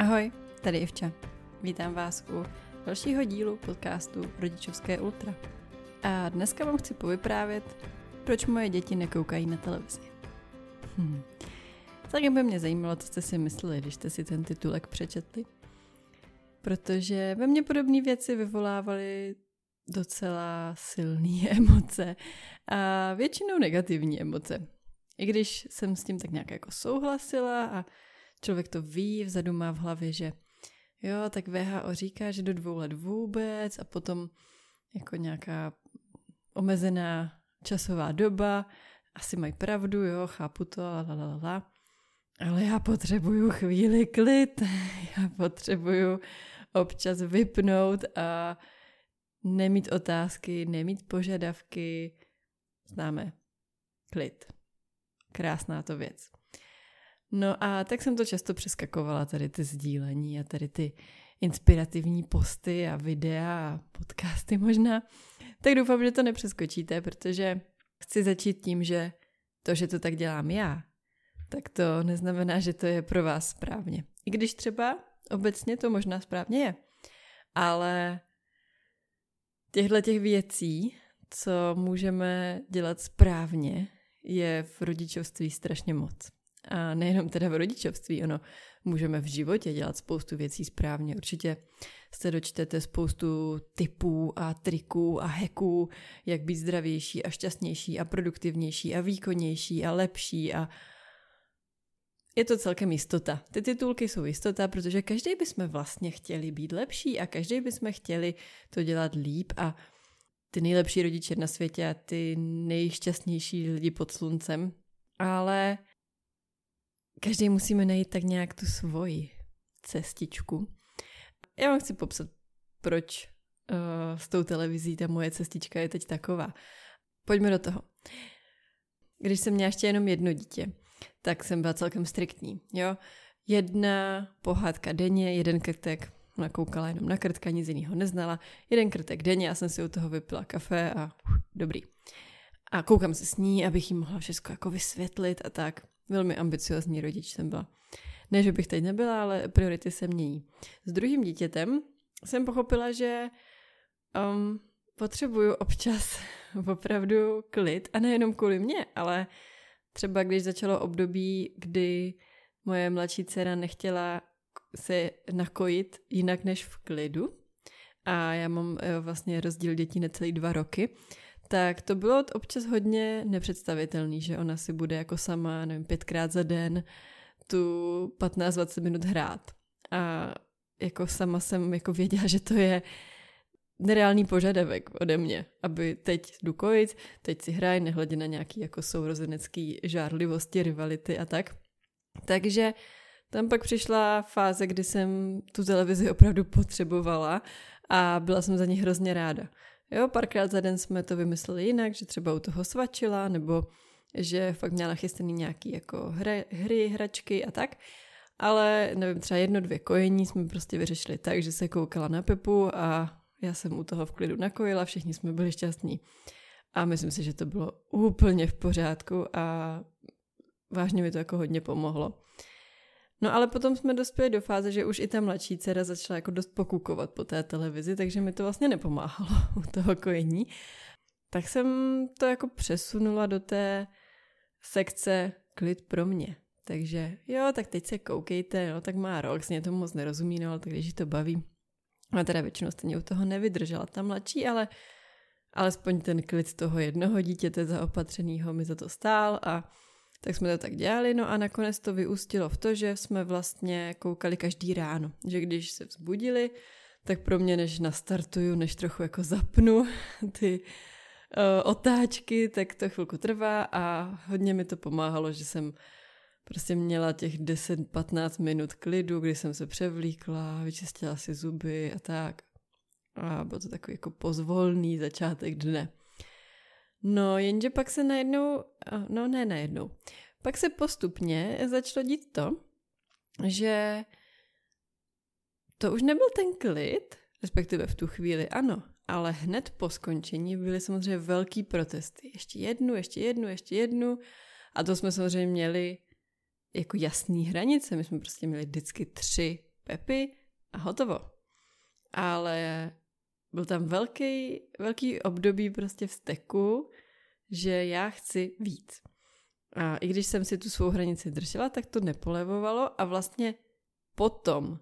Ahoj, tady Ivča. Vítám vás u dalšího dílu podcastu Rodičovské Ultra. A dneska vám chci povyprávět, proč moje děti nekoukají na televizi. Celkem by mě zajímalo, co jste si mysleli, když jste si ten titulek přečetli. Protože ve mně podobné věci vyvolávaly docela silné emoce. A většinou negativní emoce. I když jsem s tím tak nějak jako souhlasila a člověk to ví, vzadu má v hlavě, že jo, tak VHO říká, že do 2 let vůbec a potom jako nějaká omezená časová doba. Asi mají pravdu, jo, chápu to, lalalala. Ale já potřebuju chvíli klid, já potřebuju občas vypnout a nemít otázky, nemít požadavky. Známe klid. Krásná to věc. No a tak jsem to často přeskakovala, tady ty sdílení a tady ty inspirativní posty a videa a podcasty možná. Tak doufám, že to nepřeskočíte, protože chci začít tím, že to, tak dělám já, tak to neznamená, že to je pro vás správně. I když třeba obecně to možná správně je. Ale těch věcí, co můžeme dělat správně, je v rodičovství strašně moc. A nejenom teda v rodičovství, ono můžeme v životě dělat spoustu věcí správně. Určitě se dočtete spoustu tipů a triků a hacků, jak být zdravější a šťastnější a produktivnější a výkonnější a lepší a je to celkem jistota. Ty titulky jsou jistota, protože každý bychom vlastně chtěli být lepší a každý bychom chtěli to dělat líp a ty nejlepší rodiče na světě a ty nejšťastnější lidi pod sluncem. Ale každý musíme najít tak nějak tu svoji cestičku. Já vám chci popsat, proč s tou televizí ta moje cestička je teď taková. Pojďme do toho. Když jsem měla ještě jenom jedno dítě, tak jsem byla celkem striktní. Jo? 1 pohádka denně, 1 krtek. Ona koukala jenom na krtka, nic jiného neznala. 1 krtek denně, já jsem si u toho vypila kafe a dobrý. A koukám se s ní, abych jí mohla všechno jako vysvětlit a tak. Velmi ambiciozní rodič jsem byla. Ne, že bych teď nebyla, ale priority se mění. S druhým dítětem jsem pochopila, že potřebuju občas opravdu klid. A nejenom kvůli mně, ale třeba když začalo období, kdy moje mladší dcera nechtěla se nakojit jinak než v klidu. A já mám vlastně rozdíl dětí necelý 2 roky. Tak to bylo občas hodně nepředstavitelný, že ona si bude jako sama, nevím, 5krát za den tu 15-20 minut hrát. A jako sama jsem jako věděla, že to je nereálný požadavek ode mě, aby teď jdu kojit, teď si hraj, nehledě na nějaký jako sourozenecký žárlivosti, rivality a tak. Takže tam pak přišla fáze, kdy jsem tu televizi opravdu potřebovala a byla jsem za ní hrozně ráda. Jo, párkrát za den jsme to vymysleli jinak, že třeba u toho svačila, nebo že fakt měla nachystaný nějaký jako hry, hračky a tak. Ale nevím, třeba 1-2 kojení jsme prostě vyřešili tak, že se koukala na Pepu a já jsem u toho v klidu nakojila, všichni jsme byli šťastní. A myslím si, že to bylo úplně v pořádku a vážně mi to jako hodně pomohlo. No ale potom jsme dospěli do fáze, že už i ta mladší dcera začala jako dost pokukovat po té televizi, takže mi to vlastně nepomáhalo u toho kojení. Tak jsem to jako přesunula do té sekce klid pro mě. Takže jo, tak teď se koukejte, no tak má relax, mě to moc nerozumí, no ale tak když ji to baví. A teda většinou stejně u toho nevydržela ta mladší, ale alespoň ten klid toho jednoho dítěte zaopatřenýho mi za to stál a tak jsme to tak dělali, no a nakonec to vyústilo v to, že jsme vlastně koukali každý ráno, že když se vzbudili, tak pro mě, než nastartuju, než trochu jako zapnu ty otáčky, tak to chvilku trvá a hodně mi to pomáhalo, že jsem prostě měla těch 10-15 minut klidu, kdy jsem se převlíkla, vyčistila si zuby a tak. A byl to takový jako pozvolný začátek dne. No, jenže pak se najednou. Pak se postupně začalo dít to, že to už nebyl ten klid, respektive v tu chvíli ano, ale hned po skončení byly samozřejmě velký protesty. Ještě jednu. A to jsme samozřejmě měli jako jasný hranice. My jsme prostě měli vždycky 3 Pepy a hotovo. Ale byl tam velký období prostě vzteku, že já chci víc. A i když jsem si tu svou hranici držela, tak to nepolevovalo a vlastně potom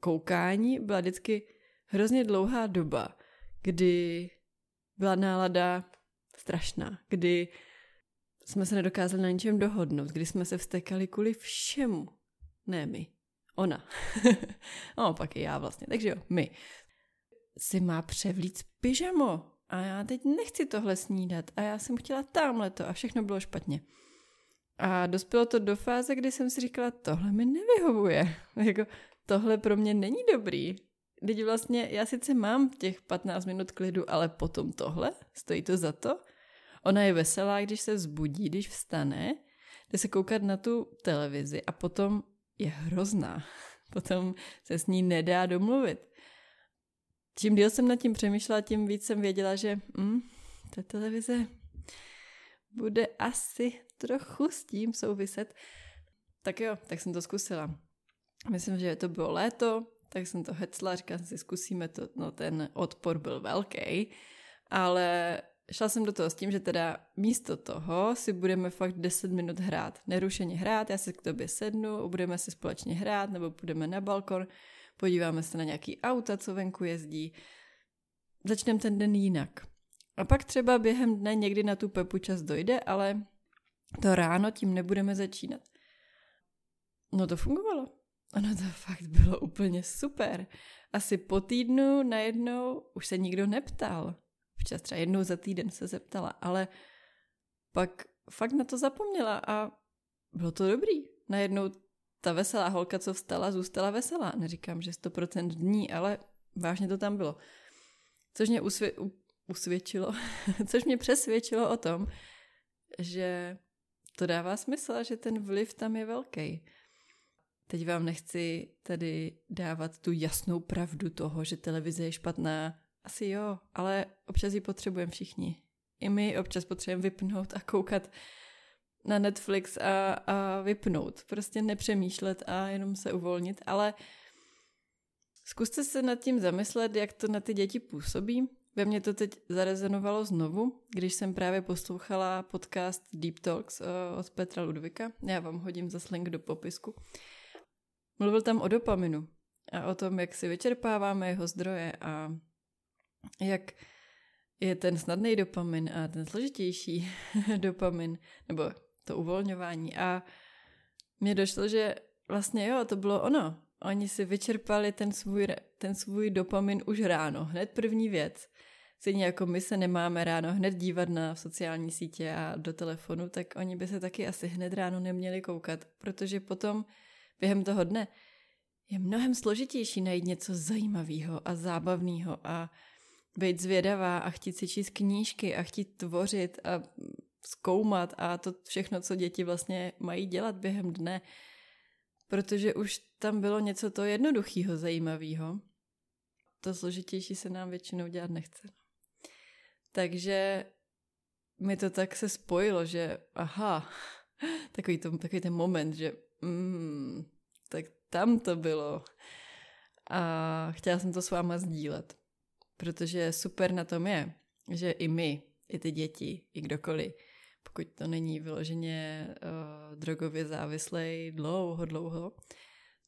koukání byla vždycky hrozně dlouhá doba, kdy byla nálada strašná, kdy jsme se nedokázali na ničem dohodnout, kdy jsme se vztekali kvůli všemu. Ne my, ona. No, pak i já vlastně, takže jo, my. Si má převlít pyžamo a já teď nechci tohle snídat a já jsem chtěla tamhleto a všechno bylo špatně. A dospělo to do fáze, kdy jsem si říkala, tohle mi nevyhovuje, jako tohle pro mě není dobrý. Teď vlastně já sice mám těch 15 minut klidu, ale potom tohle, stojí to za to. Ona je veselá, když se vzbudí, když vstane, jde se koukat na tu televizi a potom je hrozná. Potom se s ní nedá domluvit. Čím díl jsem nad tím přemýšlela, tím víc jsem věděla, že ta televize bude asi trochu s tím souviset. Tak jo, tak jsem to zkusila. Myslím, že to bylo léto, tak jsem to hecla, říkala si, zkusíme to. No ten odpor byl velký, ale šla jsem do toho s tím, že teda místo toho si budeme fakt 10 minut hrát. Nerušeně hrát, já si k tobě sednu, budeme si společně hrát, nebo půjdeme na balkon, podíváme se na nějaký auta, co venku jezdí. Začneme ten den jinak. A pak třeba během dne někdy na tu Pepu čas dojde, ale to ráno tím nebudeme začínat. No to fungovalo. Ono to fakt bylo úplně super. Asi po týdnu najednou už se nikdo neptal. Včas třeba jednou za týden se zeptala, ale pak fakt na to zapomněla a bylo to dobrý. Najednou ta veselá holka, co vstala, zůstala veselá. Neříkám, že 100% dní, ale vážně to tam bylo. Což mě přesvědčilo o tom, že to dává smysl, že ten vliv tam je velký. Teď vám nechci tady dávat tu jasnou pravdu toho, že televize je špatná. Asi jo, ale občas ji potřebujeme všichni. I my občas potřebujeme vypnout a koukat na Netflix a vypnout. Prostě nepřemýšlet a jenom se uvolnit, ale zkuste se nad tím zamyslet, jak to na ty děti působí. Ve mně to teď zarezonovalo znovu, když jsem právě poslouchala podcast Deep Talks od Petra Ludvika. Já vám hodím za link do popisku. Mluvil tam o dopaminu a o tom, jak si vyčerpáváme jeho zdroje a jak je ten snadný dopamin a ten složitější dopamin, nebo to uvolňování. A mně došlo, že vlastně jo, to bylo ono. Oni si vyčerpali ten svůj dopamin už ráno, hned první věc. Stejně jako my se nemáme ráno hned dívat na sociální sítě a do telefonu, tak oni by se taky asi hned ráno neměli koukat, protože potom během toho dne je mnohem složitější najít něco zajímavého a zábavného a být zvědavá a chtít si číst knížky a chtít tvořit a zkoumat a to všechno, co děti vlastně mají dělat během dne, protože už tam bylo něco toho jednoduchého, zajímavého. To složitější se nám většinou dělat nechce. Takže mi to tak se spojilo, že aha, takový ten moment, že tak tam to bylo. A chtěla jsem to s váma sdílet. Protože super na tom je, že i my, i ty děti, i kdokoliv, pokud to není vyloženě drogově závislej dlouho,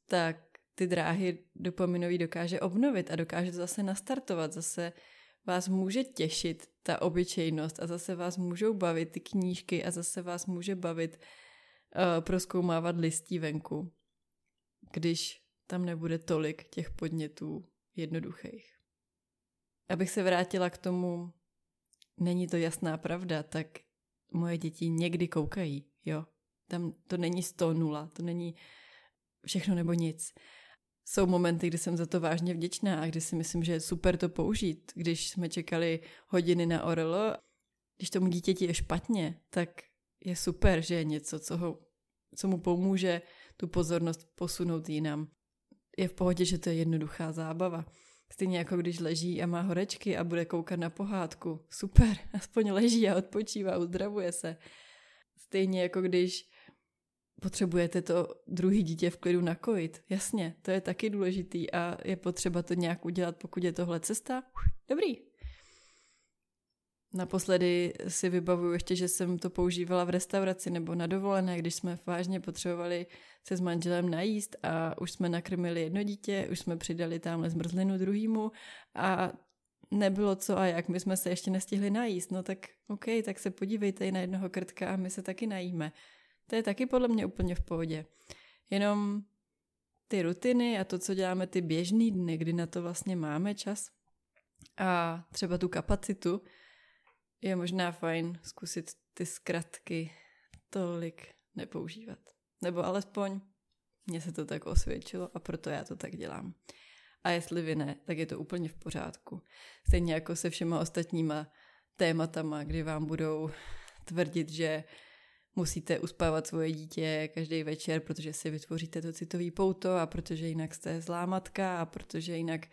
tak ty dráhy dopaminový dokáže obnovit a dokáže to zase nastartovat. Zase vás může těšit ta obyčejnost a zase vás můžou bavit ty knížky a zase vás může bavit prozkoumávat listí venku, když tam nebude tolik těch podnětů jednoduchých. Abych se vrátila k tomu, není to jasná pravda, tak moje děti někdy koukají, jo. Tam to není 100-0, to není všechno nebo nic. Jsou momenty, kdy jsem za to vážně vděčná a kdy si myslím, že je super to použít. Když jsme čekali hodiny na orelo, když tomu dítěti je špatně, tak je super, že je něco, co mu pomůže tu pozornost posunout jinam. Je v pohodě, že to je jednoduchá zábava. Stejně jako když leží a má horečky a bude koukat na pohádku. Super, aspoň leží a odpočívá, uzdravuje se. Stejně jako když potřebujete to druhý dítě v klidu nakojit. Jasně, to je taky důležitý a je potřeba to nějak udělat, pokud je tohle cesta. Dobrý. Naposledy si vybavuju ještě, že jsem to používala v restauraci nebo na dovolené, když jsme vážně potřebovali se s manželem najíst a už jsme nakrmili jedno dítě, už jsme přidali tamhle zmrzlinu druhýmu a nebylo co a jak, my jsme se ještě nestihli najíst. No tak OK, tak se podívejte i na jednoho krtka a my se taky najíme. To je taky podle mě úplně v pohodě. Jenom ty rutiny a to, co děláme ty běžný dny, kdy na to vlastně máme čas a třeba tu kapacitu, je možná fajn zkusit ty zkratky tolik nepoužívat. Nebo alespoň mně se to tak osvědčilo a proto já to tak dělám. A jestli vy ne, tak je to úplně v pořádku. Stejně jako se všema ostatníma tématama, kdy vám budou tvrdit, že musíte uspávat svoje dítě každý večer, protože si vytvoříte to citové pouto a protože jinak jste zlá matka a protože jinak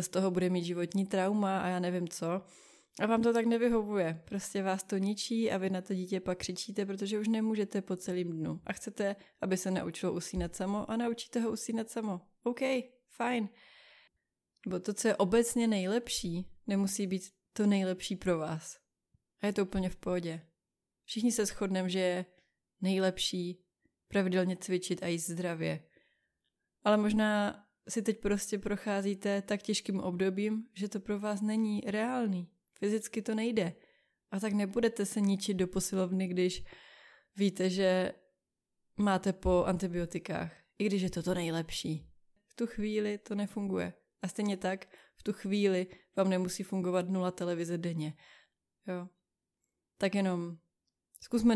z toho bude mít životní trauma a já nevím co. A vám to tak nevyhovuje. Prostě vás to ničí a vy na to dítě pak křičíte, protože už nemůžete po celém dnu. A chcete, aby se naučilo usínat samo a naučíte ho usínat samo. OK, fajn. Bo to, co je obecně nejlepší, nemusí být to nejlepší pro vás. A je to úplně v pohodě. Všichni se shodneme, že je nejlepší pravidelně cvičit a jíst zdravě. Ale možná si teď prostě procházíte tak těžkým obdobím, že to pro vás není reálný. Fyzicky to nejde. A tak nebudete se ničit do posilovny, když víte, že máte po antibiotikách. I když je to to nejlepší. V tu chvíli to nefunguje. A stejně tak, v tu chvíli vám nemusí fungovat 0 televize denně. Jo. Tak jenom zkusme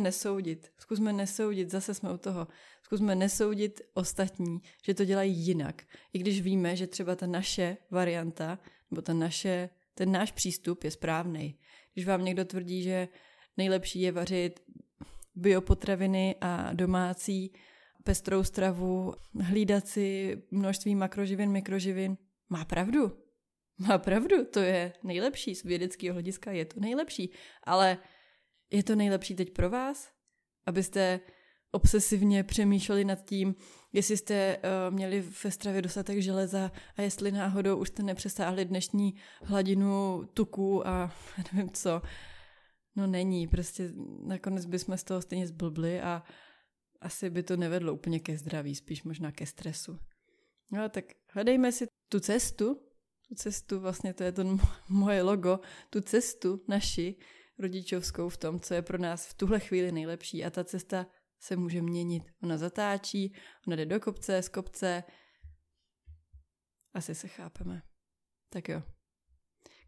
nesoudit, zase jsme u toho, zkusme nesoudit ostatní, že to dělají jinak. I když víme, že třeba ta naše varianta, nebo ten náš přístup je správný. Když vám někdo tvrdí, že nejlepší je vařit biopotraviny a domácí, pestrou stravu, hlídat si množství makroživin, mikroživin, má pravdu, to je nejlepší, z vědeckého hlediska je to nejlepší, ale je to nejlepší teď pro vás, abyste obsesivně přemýšleli nad tím, jestli jste měli ve stravě dostatek železa a jestli náhodou už jste nepřesáhli dnešní hladinu tuku a nevím co. No není, prostě nakonec bychom z toho stejně zblbli a asi by to nevedlo úplně ke zdraví, spíš možná ke stresu. No tak hledejme si tu cestu, vlastně to je to moje logo, tu cestu naši, rodičovskou v tom, co je pro nás v tuhle chvíli nejlepší a ta cesta se může měnit. Ona zatáčí, ona jde do kopce, z kopce. Asi se chápeme. Tak jo.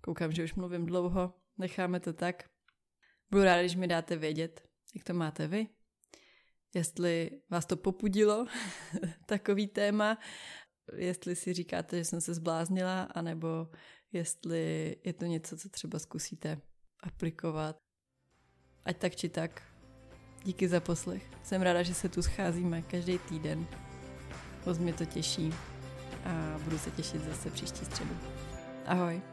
Koukám, že už mluvím dlouho. Necháme to tak. Budu ráda, když mi dáte vědět, jak to máte vy. Jestli vás to popudilo, takový téma. Jestli si říkáte, že jsem se zbláznila, anebo jestli je to něco, co třeba zkusíte aplikovat. Ať tak, či tak. Díky za poslech. Jsem ráda, že se tu scházíme každý týden. Moc mě to těší a budu se těšit zase příští středu. Ahoj.